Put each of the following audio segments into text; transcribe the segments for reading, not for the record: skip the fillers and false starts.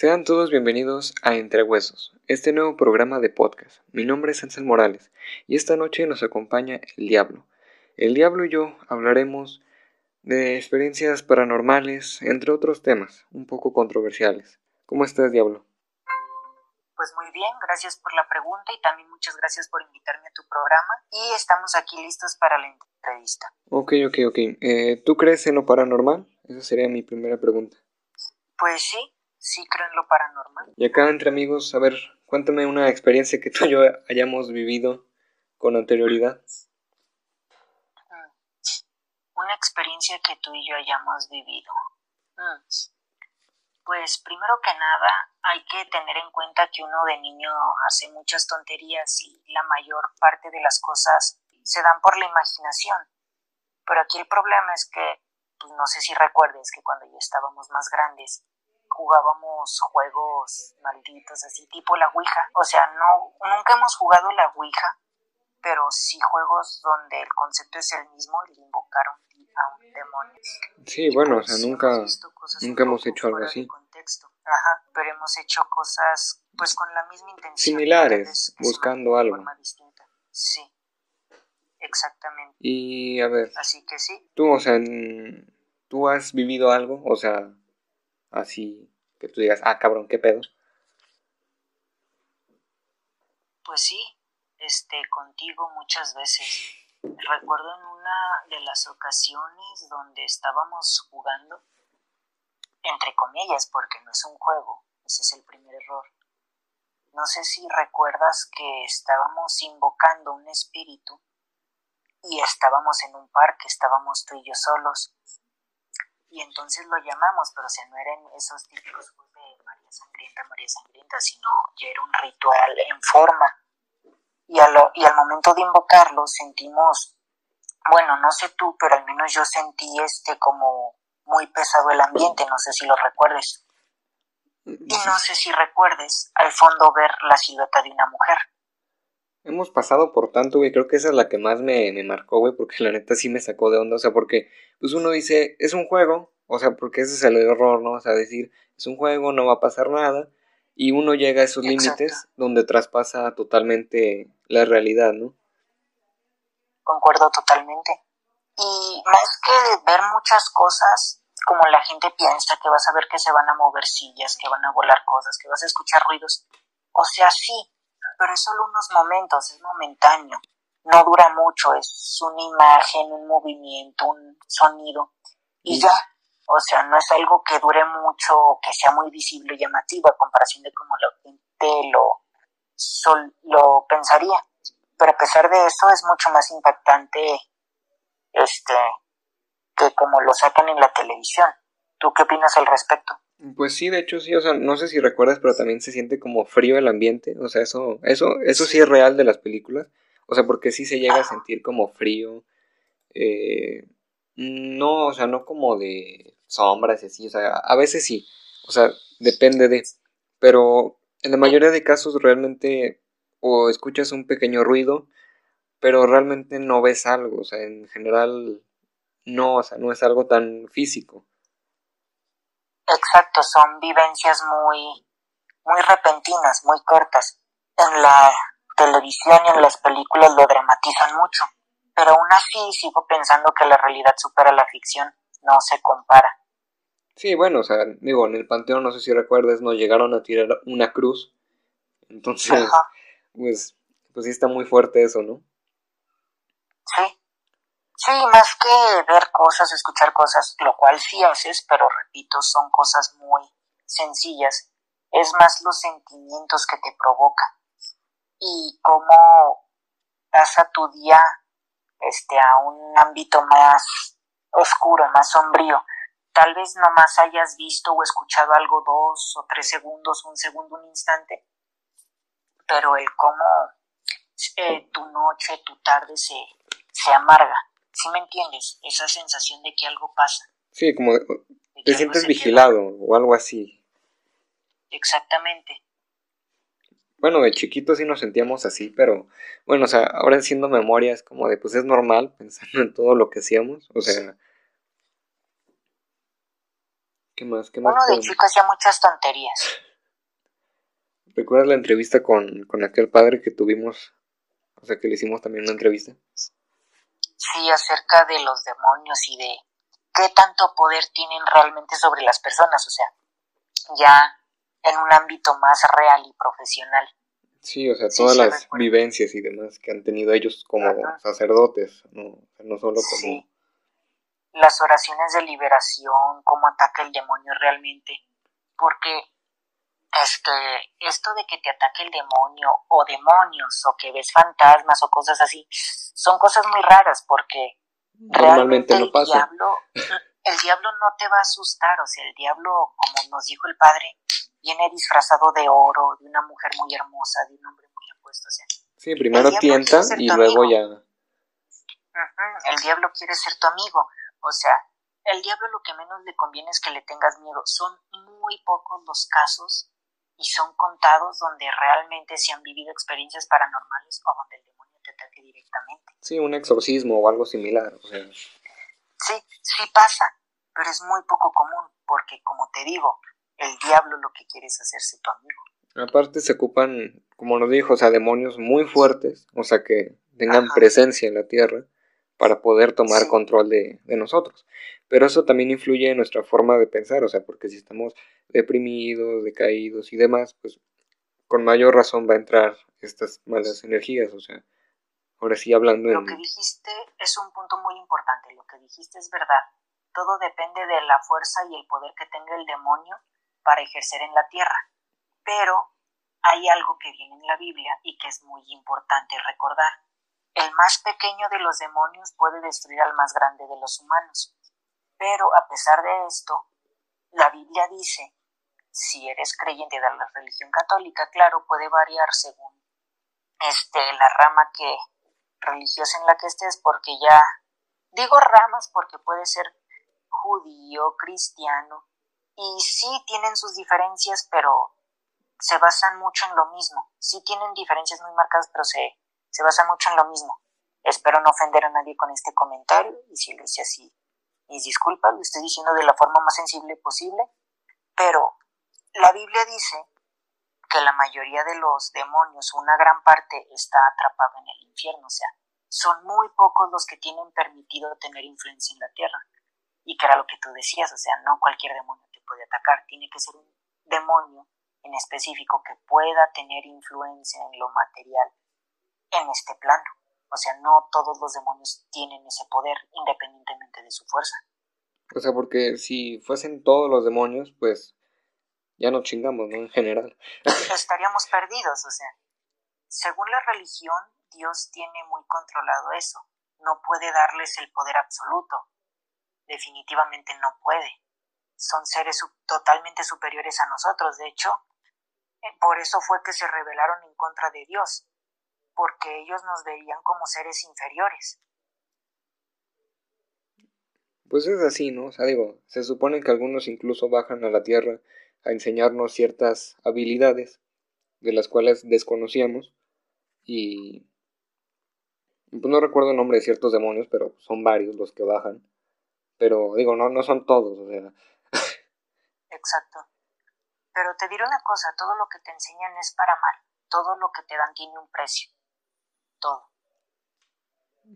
Sean todos bienvenidos a Entre Huesos, este nuevo programa de podcast. Mi nombre es Axel Morales y esta noche nos acompaña El Diablo. El Diablo y yo hablaremos de experiencias paranormales, entre otros temas un poco controversiales. ¿Cómo estás, Diablo? Pues muy bien, gracias por la pregunta y también muchas gracias por invitarme a tu programa. Y estamos aquí listos para la entrevista. Ok. ¿Tú crees en lo paranormal? Esa sería mi primera pregunta. Pues sí creo en lo paranormal. Y acá entre amigos, a ver, cuéntame una experiencia que tú y yo hayamos vivido con anterioridad. Una experiencia que tú y yo hayamos vivido. Pues primero que nada hay que tener en cuenta que uno de niño hace muchas tonterías y la mayor parte de las cosas se dan por la imaginación. Pero aquí el problema es que, pues no sé si recuerdes que cuando ya estábamos más grandes jugábamos juegos malditos así, tipo la ouija. O sea, nunca hemos jugado la ouija, pero sí juegos donde el concepto es el mismo, el invocar a un demonio. Sí, bueno, o sea, nunca hemos hecho algo así. Ajá, pero hemos hecho cosas pues con la misma intención. Similares, buscando algo. De forma distinta. Sí, exactamente. Y a ver. Así que sí. Tú, o sea, ¿tú has vivido algo? O sea, así que tú digas, ah, cabrón, ¿qué pedo? Pues sí, contigo muchas veces. Recuerdo en una de las ocasiones donde estábamos jugando, entre comillas, porque no es un juego, ese es el primer error. No sé si recuerdas que estábamos invocando un espíritu y estábamos en un parque, estábamos tú y yo solos. Y entonces lo llamamos, pero no eran esos típicos de María Sangrienta, sino ya era un ritual en forma. Y al momento de invocarlo sentimos, bueno, no sé tú, pero al menos yo sentí como muy pesado el ambiente, no sé si lo recuerdes. Y no sé si recuerdes al fondo ver la silueta de una mujer. Hemos pasado por tanto, güey, creo que esa es la que más me marcó, güey, porque la neta sí me sacó de onda, o sea, porque pues uno dice, es un juego, o sea, porque ese es el error, ¿no? O sea, decir, es un juego, no va a pasar nada, y uno llega a esos límites donde traspasa totalmente la realidad, ¿no? Concuerdo totalmente. Y más que ver muchas cosas, como la gente piensa, que vas a ver que se van a mover sillas, que van a volar cosas, que vas a escuchar ruidos, o sea, sí, pero es solo unos momentos, es momentáneo, no dura mucho, es una imagen, un movimiento, un sonido, y ya, o sea, no es algo que dure mucho, o que sea muy visible y llamativo, a comparación de como la gente lo pensaría, pero a pesar de eso es mucho más impactante que como lo sacan en la televisión. ¿Tú qué opinas al respecto? Pues sí, de hecho sí, o sea, no sé si recuerdas, pero también se siente como frío el ambiente, o sea, eso sí es real de las películas, o sea, porque sí se llega a sentir como frío, no, o sea, no como de sombras y así, o sea, a veces sí, o sea, depende de, pero en la mayoría de casos realmente o escuchas un pequeño ruido, pero realmente no ves algo, o sea, en general no, o sea, no es algo tan físico. Exacto, son vivencias muy, muy repentinas, muy cortas. En la televisión y en las películas lo dramatizan mucho, pero aún así sigo pensando que la realidad supera la ficción, no se compara. Sí, bueno, o sea, digo, en el Panteón, no sé si recuerdas, nos llegaron a tirar una cruz, entonces, ajá. Pues sí está muy fuerte eso, ¿no? Sí, más que ver cosas, escuchar cosas, lo cual sí haces, pero repito, son cosas muy sencillas. Es más los sentimientos que te provocan y cómo pasa tu día a un ámbito más oscuro, más sombrío. Tal vez nomás hayas visto o escuchado algo 2 o 3 segundos, 1 segundo, un instante, pero el cómo tu noche, tu tarde se amarga. ¿Sí me entiendes? Esa sensación de que algo pasa. Sí, como te sientes vigilado o algo así. Exactamente. Bueno, de chiquito sí nos sentíamos así, pero bueno, o sea, ahora haciendo memorias como de, pues es normal pensando en todo lo que hacíamos, o sea. ¿Qué más? Uno de chico hacía muchas tonterías. ¿Recuerdas la entrevista con aquel padre que tuvimos? O sea, que le hicimos también una entrevista. Sí, acerca de los demonios y de qué tanto poder tienen realmente sobre las personas, o sea, ya en un ámbito más real y profesional. Sí, o sea, todas sí, las vivencias y demás que han tenido ellos como sacerdotes, no solo como... Sí. Las oraciones de liberación, cómo ataca el demonio realmente, porque esto de que te ataque el demonio o demonios o que ves fantasmas o cosas así, son cosas muy raras porque normalmente realmente no pasa. El diablo no te va a asustar, o sea, el diablo, como nos dijo el padre, viene disfrazado de oro, de una mujer muy hermosa, de un hombre muy apuesto, o sea. Sí, primero tienta y luego ya. Uh-huh. El diablo quiere ser tu amigo, o sea, el diablo lo que menos le conviene es que le tengas miedo. Son muy pocos los casos y son contados donde realmente se han vivido experiencias paranormales o donde el demonio te ataque directamente. Sí, un exorcismo o algo similar, o sea. Sí, sí pasa, pero es muy poco común porque, como te digo, el diablo lo que quiere es hacerse tu amigo. Aparte se ocupan, como nos dijo, o sea, demonios muy fuertes, o sea, que tengan presencia en la tierra para poder tomar control de nosotros. Pero eso también influye en nuestra forma de pensar, o sea, porque si estamos deprimidos, decaídos y demás, pues con mayor razón va a entrar estas malas energías, o sea, ahora sí hablando... Lo que dijiste es un punto muy importante, lo que dijiste es verdad. Todo depende de la fuerza y el poder que tenga el demonio para ejercer en la tierra, pero hay algo que viene en la Biblia y que es muy importante recordar. El más pequeño de los demonios puede destruir al más grande de los humanos, pero a pesar de esto, la Biblia dice, si eres creyente de la religión católica, claro, puede variar según la rama religiosa en la que estés, porque ya digo ramas porque puede ser judío, cristiano, y sí tienen sus diferencias, pero se basan mucho en lo mismo. Sí tienen diferencias muy marcadas, pero se basan mucho en lo mismo. Espero no ofender a nadie con este comentario, y si lo hice así, mis disculpas, lo estoy diciendo de la forma más sensible posible, pero la Biblia dice que la mayoría de los demonios, una gran parte, está atrapado en el infierno. O sea, son muy pocos los que tienen permitido tener influencia en la tierra. Y que era lo que tú decías, o sea, no cualquier demonio te puede atacar, tiene que ser un demonio en específico que pueda tener influencia en lo material en este plano. O sea, no todos los demonios tienen ese poder independientemente de su fuerza. O sea, porque si fuesen todos los demonios, pues ya nos chingamos, ¿no? En general. Estaríamos perdidos, o sea. Según la religión, Dios tiene muy controlado eso. No puede darles el poder absoluto. Definitivamente no puede. Son seres totalmente superiores a nosotros. De hecho, por eso fue que se rebelaron en contra de Dios, porque ellos nos veían como seres inferiores. Pues es así, ¿no? O sea, digo, se supone que algunos incluso bajan a la tierra a enseñarnos ciertas habilidades de las cuales desconocíamos y... pues no recuerdo el nombre de ciertos demonios, pero son varios los que bajan. Pero, digo, no son todos, o sea. Exacto. Pero te diré una cosa, todo lo que te enseñan es para mal. Todo lo que te dan tiene un precio. Todo.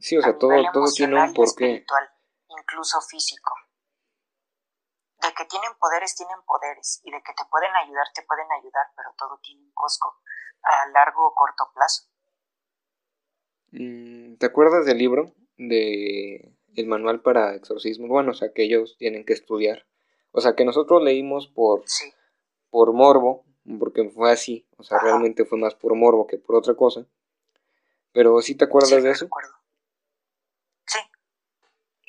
Sí, o sea, todo tiene un porqué. Espiritual, incluso físico. De que tienen poderes. Y de que te pueden ayudar, pero todo tiene un costo a largo o corto plazo. ¿Te acuerdas del libro de... el manual para exorcismo? Bueno, o sea, que ellos tienen que estudiar. O sea, que nosotros leímos por morbo, porque fue así. O sea, realmente fue más por morbo que por otra cosa. Pero, ¿sí te acuerdas de eso? Recuerdo. Sí.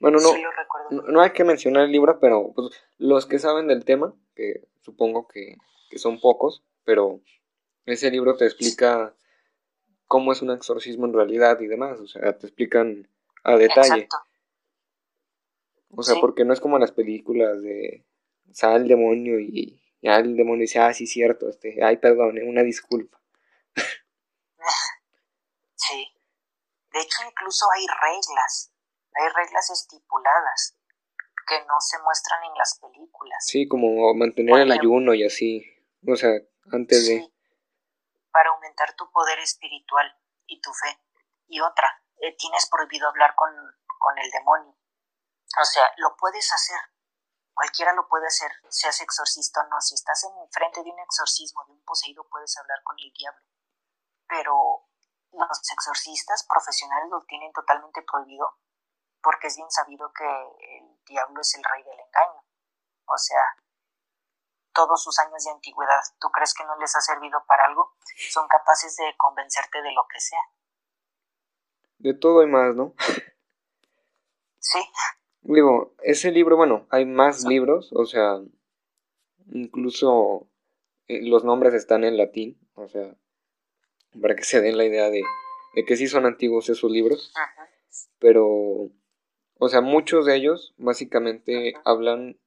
Bueno, no, sí, lo recuerdo. No hay que mencionar el libro, pero pues, los que saben del tema, que supongo que son pocos, pero ese libro te explica cómo es un exorcismo en realidad y demás. O sea, te explican a detalle. Exacto. O sea, porque no es como en las películas de sale el demonio y ya el demonio dice, sí, cierto, ay, perdón, una disculpa. Sí. De hecho, incluso hay reglas estipuladas que no se muestran en las películas. Sí, como mantener el ayuno y así, o sea, antes de... para aumentar tu poder espiritual y tu fe. Y otra, tienes prohibido hablar con el demonio. O sea, lo puedes hacer. Cualquiera lo puede hacer, seas exorcista o no. Si estás enfrente de un exorcismo, de un poseído, puedes hablar con el diablo. Pero los exorcistas profesionales lo tienen totalmente prohibido porque es bien sabido que el diablo es el rey del engaño. O sea, todos sus años de antigüedad, ¿tú crees que no les ha servido para algo? Son capaces de convencerte de lo que sea. De todo y más, ¿no? Sí. Digo, ese libro, bueno, hay más libros, o sea, incluso los nombres están en latín, o sea, para que se den la idea de que sí son antiguos esos libros. Ajá. Pero, o sea, muchos de ellos básicamente hablan,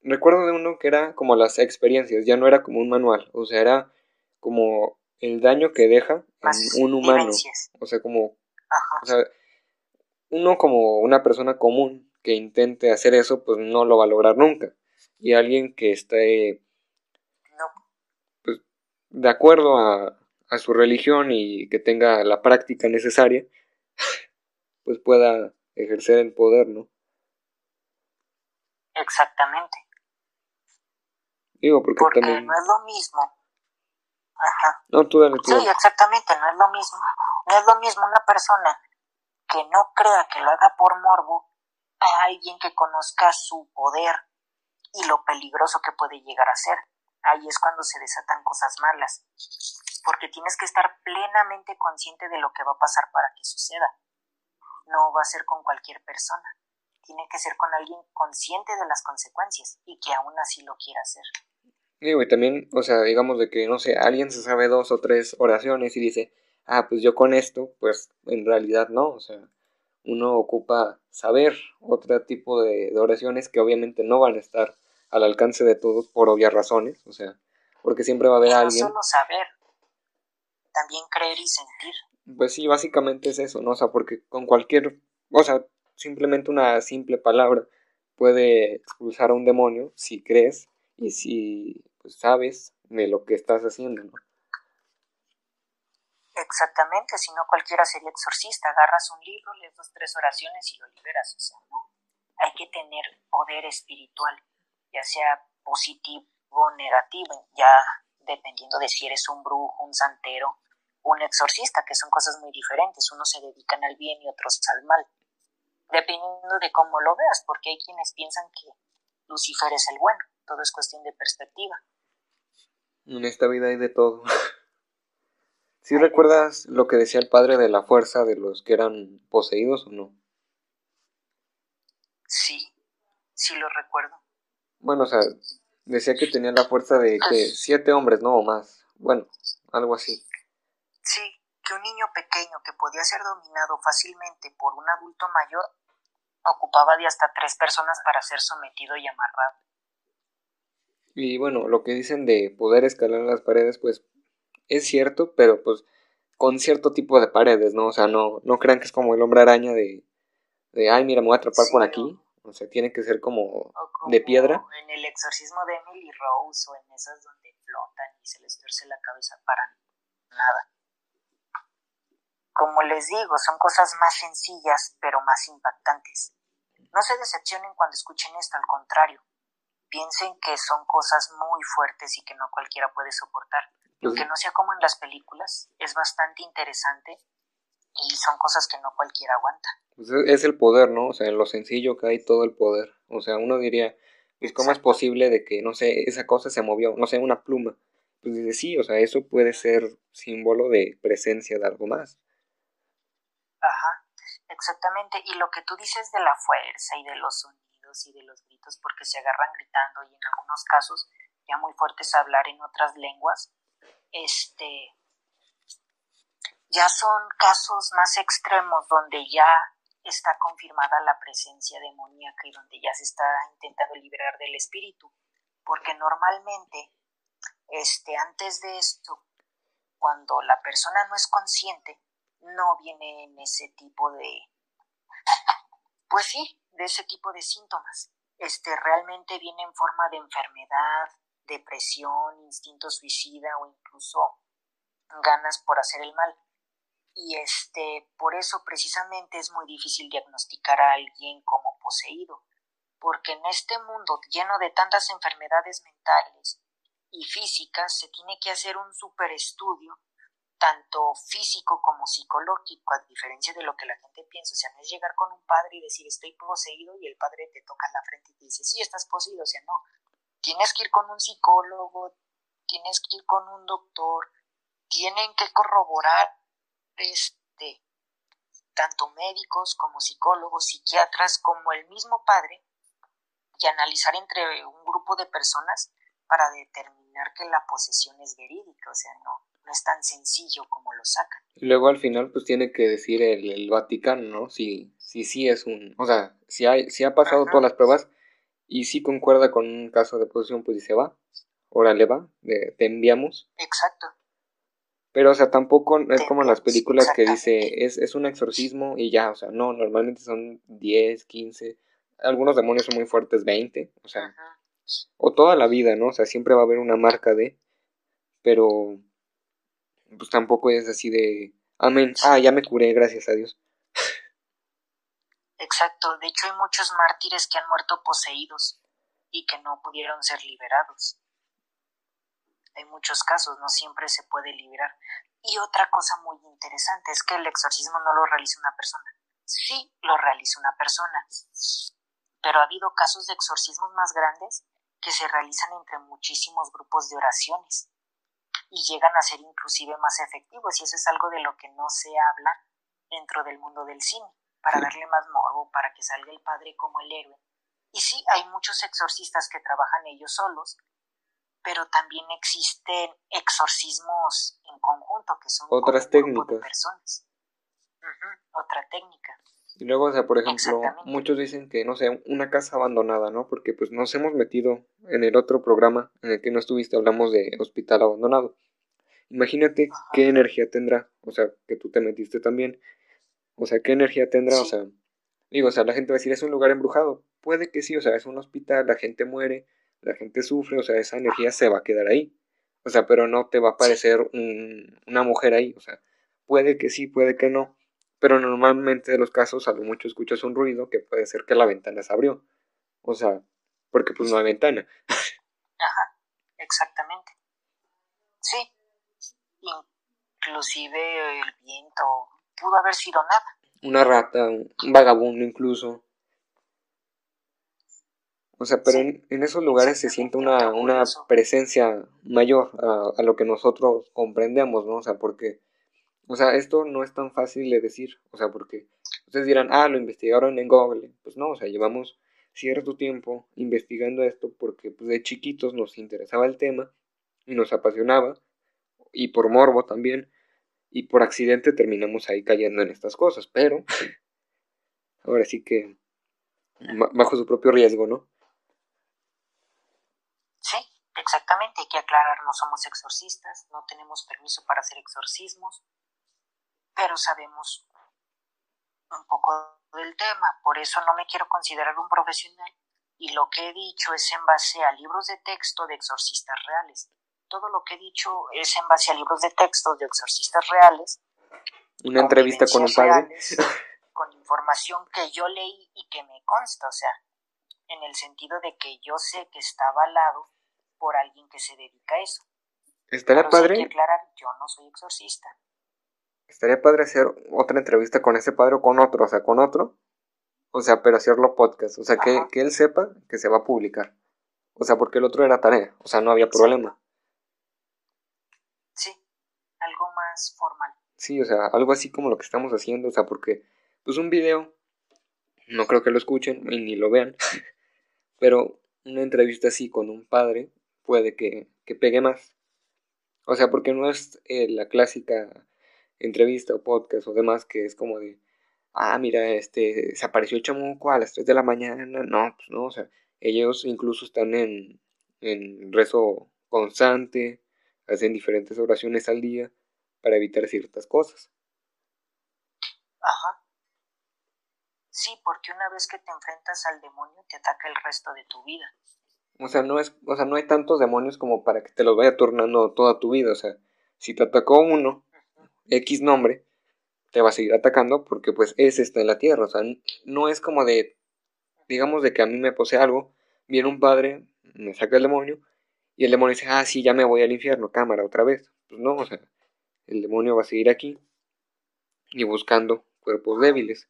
recuerdo de uno que era como las experiencias, ya no era como un manual, o sea, era como el daño que deja en un humano, o sea, como, ajá, o sea, uno como una persona común que intente hacer eso, pues no lo va a lograr nunca. Y alguien que esté pues, de acuerdo a su religión y que tenga la práctica necesaria, pues pueda ejercer el poder, ¿no? Exactamente. Digo, porque también... no es lo mismo. Ajá. No, tú dale, sí, exactamente, no es lo mismo. No es lo mismo una persona que no crea, que lo haga por morbo, a alguien que conozca su poder y lo peligroso que puede llegar a ser. Ahí es cuando se desatan cosas malas, porque tienes que estar plenamente consciente de lo que va a pasar para que suceda. No va a ser con cualquier persona, tiene que ser con alguien consciente de las consecuencias y que aún así lo quiera hacer. Y también, o sea, digamos de que, no sé, alguien se sabe 2 o 3 oraciones y dice... ah, pues yo con esto, pues en realidad no, o sea, uno ocupa saber otro tipo de oraciones que obviamente no van a estar al alcance de todos por obvias razones, o sea, porque siempre va a haber y alguien... no solo saber, también creer y sentir. Pues sí, básicamente es eso, ¿no? O sea, porque con cualquier, o sea, simplemente una simple palabra puede expulsar a un demonio si crees y si pues, sabes de lo que estás haciendo, ¿no? Exactamente, si no cualquiera sería exorcista, agarras un libro, lees 2 o 3 oraciones y lo liberas, o sea, ¿no? Hay que tener poder espiritual, ya sea positivo o negativo, ya dependiendo de si eres un brujo, un santero, un exorcista, que son cosas muy diferentes, unos se dedican al bien y otros al mal, dependiendo de cómo lo veas, porque hay quienes piensan que Lucifer es el bueno, todo es cuestión de perspectiva. En esta vida hay de todo. ¿Sí recuerdas lo que decía el padre de la fuerza de los que eran poseídos o no? Sí, sí lo recuerdo. Bueno, o sea, decía que tenía la fuerza de que 7 hombres, no, o más. Bueno, algo así. Sí, que un niño pequeño que podía ser dominado fácilmente por un adulto mayor ocupaba de hasta 3 personas para ser sometido y amarrado. Y bueno, lo que dicen de poder escalar las paredes, pues... es cierto, pero pues con cierto tipo de paredes, ¿no? O sea, no crean que es como el hombre araña de ay, mira, me voy a atrapar sí, por aquí. O sea, tiene que ser como de piedra. En el exorcismo de Emily Rose o en esas donde flotan y se les tuerce la cabeza para nada. Como les digo, son cosas más sencillas, pero más impactantes. No se decepcionen cuando escuchen esto, al contrario. Piensen que son cosas muy fuertes y que no cualquiera puede soportar. Que no sea como en las películas, es bastante interesante y son cosas que no cualquiera aguanta. Pues es el poder, ¿no? O sea, en lo sencillo que hay todo el poder. O sea, uno diría, pues ¿cómo es posible de que, no sé, esa cosa se movió, no sé, una pluma? Pues dice, sí, o sea, eso puede ser símbolo de presencia de algo más. Ajá, exactamente. Y lo que tú dices de la fuerza y de los sonidos y de los gritos, porque se agarran gritando y en algunos casos ya muy fuertes hablar en otras lenguas, ya son casos más extremos donde ya está confirmada la presencia demoníaca y donde ya se está intentando liberar del espíritu, porque normalmente antes de esto, cuando la persona no es consciente, no viene en ese tipo de pues sí, de ese tipo de síntomas, realmente viene en forma de enfermedad, depresión, instinto suicida o incluso ganas por hacer el mal. Y por eso precisamente es muy difícil diagnosticar a alguien como poseído, porque en este mundo lleno de tantas enfermedades mentales y físicas se tiene que hacer un superestudio, tanto físico como psicológico, a diferencia de lo que la gente piensa. O sea, no es llegar con un padre y decir estoy poseído y el padre te toca en la frente y te dice sí, estás poseído. O sea, no, tienes que ir con un psicólogo, tienes que ir con un doctor, tienen que corroborar tanto médicos como psicólogos, psiquiatras, como el mismo padre, y analizar entre un grupo de personas para determinar que la posesión es verídica. O sea, no es tan sencillo como lo sacan. Y luego al final pues tiene que decir el Vaticano, ¿no? Sí es un... O sea, si ha pasado todas las pruebas y si concuerda con un caso de posesión, pues dice va, órale va, te enviamos. Exacto. Pero, o sea, tampoco es como en las películas que dice, es un exorcismo y ya, o sea, no, normalmente son 10, 15, algunos demonios son muy fuertes, 20, o sea, o toda la vida, ¿no? O sea, siempre va a haber una marca de, pero, pues tampoco es así de, amén, ya me curé, gracias a Dios. Exacto, de hecho hay muchos mártires que han muerto poseídos y que no pudieron ser liberados. Hay muchos casos, no siempre se puede liberar. Y otra cosa muy interesante es que el exorcismo no lo realiza una persona. Sí lo realiza una persona, pero ha habido casos de exorcismos más grandes que se realizan entre muchísimos grupos de oraciones y llegan a ser inclusive más efectivos, y eso es algo de lo que no se habla dentro del mundo del cine, para darle más morbo, para que salga el padre como el héroe. Y sí, hay muchos exorcistas que trabajan ellos solos, pero también existen exorcismos en conjunto, que son otras técnicas de personas. Otra técnica. Y luego, o sea, por ejemplo, muchos dicen que, no sé, una casa abandonada, ¿no? Porque pues nos hemos metido en el otro programa en el que no estuviste, hablamos de hospital abandonado. Imagínate qué energía tendrá, o sea, que tú te metiste también. O sea, qué energía tendrá, sí. O sea, digo, o sea, la gente va a decir, es un lugar embrujado. Puede que sí, o sea, es un hospital, la gente muere, la gente sufre, o sea, esa energía se va a quedar ahí. O sea, pero no te va a aparecer una mujer ahí, o sea, puede que sí, puede que no. Pero normalmente de los casos, a lo mucho escuchas un ruido que puede ser que la ventana se abrió. O sea, porque pues no hay ventana. Ajá, exactamente. Sí, inclusive el viento pudo haber sido nada. Una rata, un vagabundo incluso. O sea, pero en esos lugares se siente una presencia mayor a lo que nosotros comprendemos, ¿no? O sea, porque, o sea, esto no es tan fácil de decir, o sea, porque ustedes dirán, lo investigaron en Google. Pues no, o sea, llevamos cierto tiempo investigando esto porque pues, de chiquitos nos interesaba el tema y nos apasionaba, y por morbo también, y por accidente terminamos ahí cayendo en estas cosas, pero ahora sí que bajo su propio riesgo, ¿no? Exactamente, hay que aclarar, no somos exorcistas, no tenemos permiso para hacer exorcismos, pero sabemos un poco del tema, por eso no me quiero considerar un profesional, y lo que he dicho es en base a libros de texto de exorcistas reales. Todo lo que he dicho es en base a libros de texto de exorcistas reales. Una entrevista con un padre. Reales, con información que yo leí y que me consta, o sea, en el sentido de que yo sé que está avalado por alguien que se dedica a eso. Estaría padre. Hay que aclarar, yo no soy exorcista. Estaría padre hacer otra entrevista con ese padre o con otro, o sea, pero hacerlo podcast, o sea, que él sepa que se va a publicar, o sea, porque el otro era tarea, o sea, no había problema. Sí, algo más formal. Sí, o sea, algo así como lo que estamos haciendo, o sea, porque pues un video, no creo que lo escuchen y ni lo vean, pero una entrevista así con un padre puede que pegue más. O sea, porque no es la clásica entrevista o podcast o demás que es como de, mira, se apareció el chamuco a las 3 de la mañana. No, pues no, o sea, ellos incluso están en rezo constante, hacen diferentes oraciones al día para evitar ciertas cosas. Ajá. Sí, porque una vez que te enfrentas al demonio te ataca el resto de tu vida. O sea, no hay tantos demonios como para que te los vaya turnando toda tu vida, o sea, Si te atacó uno, X nombre, te va a seguir atacando porque pues ese está en la tierra. O sea, no es como de, digamos, de que a mí me posee algo, viene un padre, me saca el demonio, y el demonio dice, ah, sí, ya me voy al infierno, cámara, otra vez. Pues no, o sea, el demonio va a seguir aquí y buscando cuerpos débiles.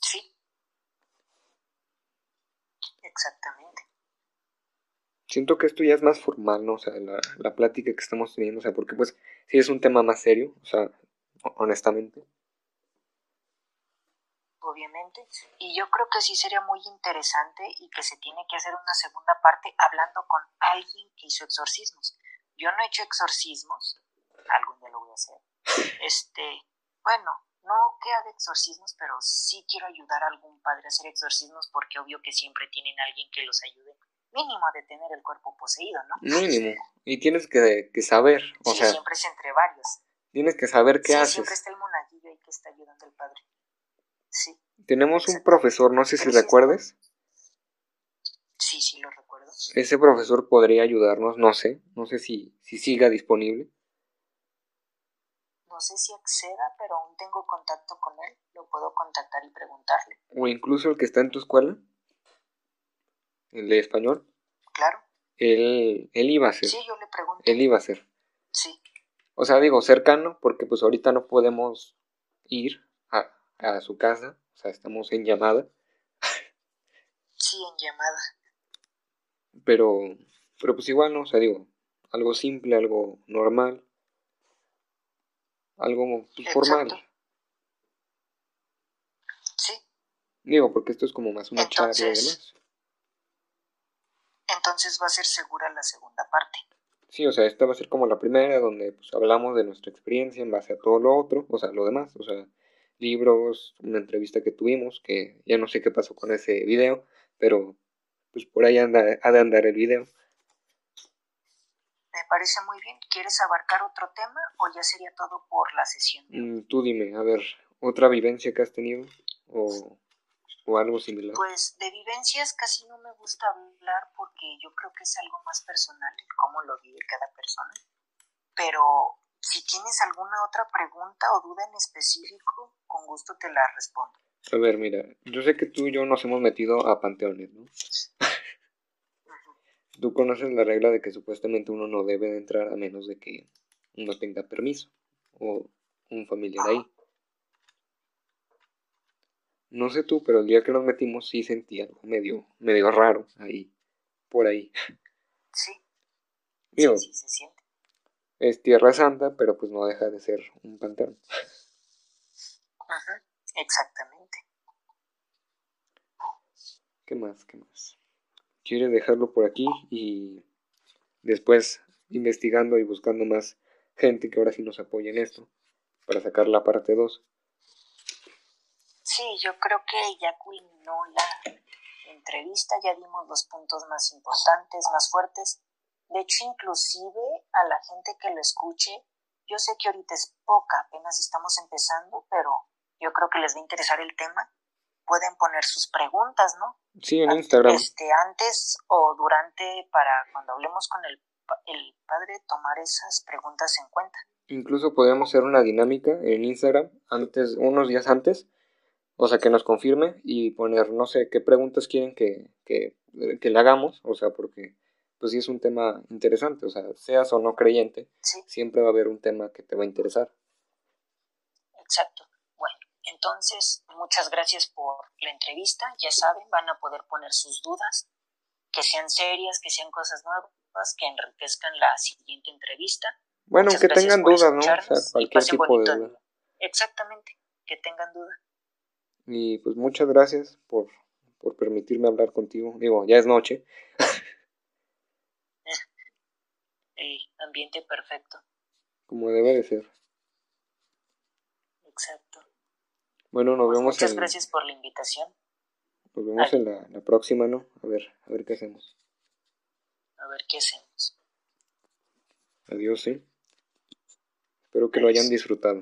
Sí. Exactamente. Siento que esto ya es más formal, ¿no? O sea, la plática que estamos teniendo, o sea, porque pues sí es un tema más serio, o sea, honestamente. Obviamente, y yo creo que sí sería muy interesante y que se tiene que hacer una segunda parte hablando con alguien que hizo exorcismos. Yo no he hecho exorcismos, algún día lo voy a hacer. Bueno, no que haga exorcismos, pero sí quiero ayudar a algún padre a hacer exorcismos porque obvio que siempre tienen a alguien que los ayude. Mínimo a detener el cuerpo poseído, ¿no? Mínimo, y tienes que saber, o sea, siempre es entre varios. Tienes que saber qué haces. Siempre está el monaguillo ahí que está ayudando al padre. Sí. Tenemos un profesor, no sé si recuerdes. Sí, sí, lo recuerdo. Ese profesor podría ayudarnos, no sé si siga disponible. No sé si acceda, pero aún tengo contacto con él, lo puedo contactar y preguntarle. O incluso el que está en tu escuela, el de español. Claro. Él iba a ser. Sí, yo le pregunto. Él iba a ser. Sí. O sea, digo, cercano, porque pues ahorita no podemos ir a su casa, o sea, estamos en llamada. Sí, en llamada. Pero pues igual, ¿no? O sea, digo, algo simple, algo normal, algo pues, formal. Sí. Digo, porque esto es como más una charla y demás. Entonces va a ser segura la segunda parte. Sí, o sea, esta va a ser como la primera, donde pues hablamos de nuestra experiencia en base a todo lo otro, o sea, lo demás, o sea, libros, una entrevista que tuvimos, que ya no sé qué pasó con ese video, pero pues por ahí ha de andar el video. Me parece muy bien. ¿Quieres abarcar otro tema o ya sería todo por la sesión? Tú dime, a ver, ¿otra vivencia que has tenido o algo similar? Pues de vivencias casi no me gusta hablar porque yo creo que es algo más personal, cómo lo vive cada persona, pero si tienes alguna otra pregunta o duda en específico, con gusto te la respondo. A ver, mira, yo sé que tú y yo nos hemos metido a panteones, ¿no? Uh-huh. Tú conoces la regla de que supuestamente uno no debe de entrar a menos de que uno tenga permiso o un familiar ahí. No sé tú, pero el día que nos metimos sí sentí algo medio raro ahí, por ahí. Sí. Digo, sí, se siente. Es Tierra Santa, pero pues no deja de ser un panteón. Ajá, exactamente. ¿Qué más? ¿Quieres dejarlo por aquí? Y después investigando y buscando más gente que ahora sí nos apoye en esto, para sacar la parte 2. Sí, yo creo que ya culminó la entrevista, ya dimos los puntos más importantes, más fuertes. De hecho, inclusive a la gente que lo escuche, yo sé que ahorita es poca, apenas estamos empezando, pero yo creo que les va a interesar el tema. Pueden poner sus preguntas, ¿no? Sí, en Instagram. Antes o durante, para cuando hablemos con el padre, tomar esas preguntas en cuenta. Incluso podemos hacer una dinámica en Instagram, antes, unos días antes, o sea, que nos confirme y poner, no sé, qué preguntas quieren que le hagamos, o sea, porque pues sí es un tema interesante, o sea, seas o no creyente, sí, siempre va a haber un tema que te va a interesar. Exacto. Bueno, entonces, muchas gracias por la entrevista, ya saben, van a poder poner sus dudas, que sean serias, que sean cosas nuevas, que enriquezcan la siguiente entrevista. Bueno, muchas que tengan dudas, ¿no? O sea, cualquier tipo de duda. Exactamente, que tengan duda. Y pues muchas gracias por permitirme hablar contigo, digo, ya es noche. Ambiente perfecto. Como debe de ser. Exacto. Bueno, nos vemos. Muchas gracias por la invitación. Nos vemos en la próxima, ¿no? A ver qué hacemos. Adiós, ¿sí? Espero que lo hayan disfrutado.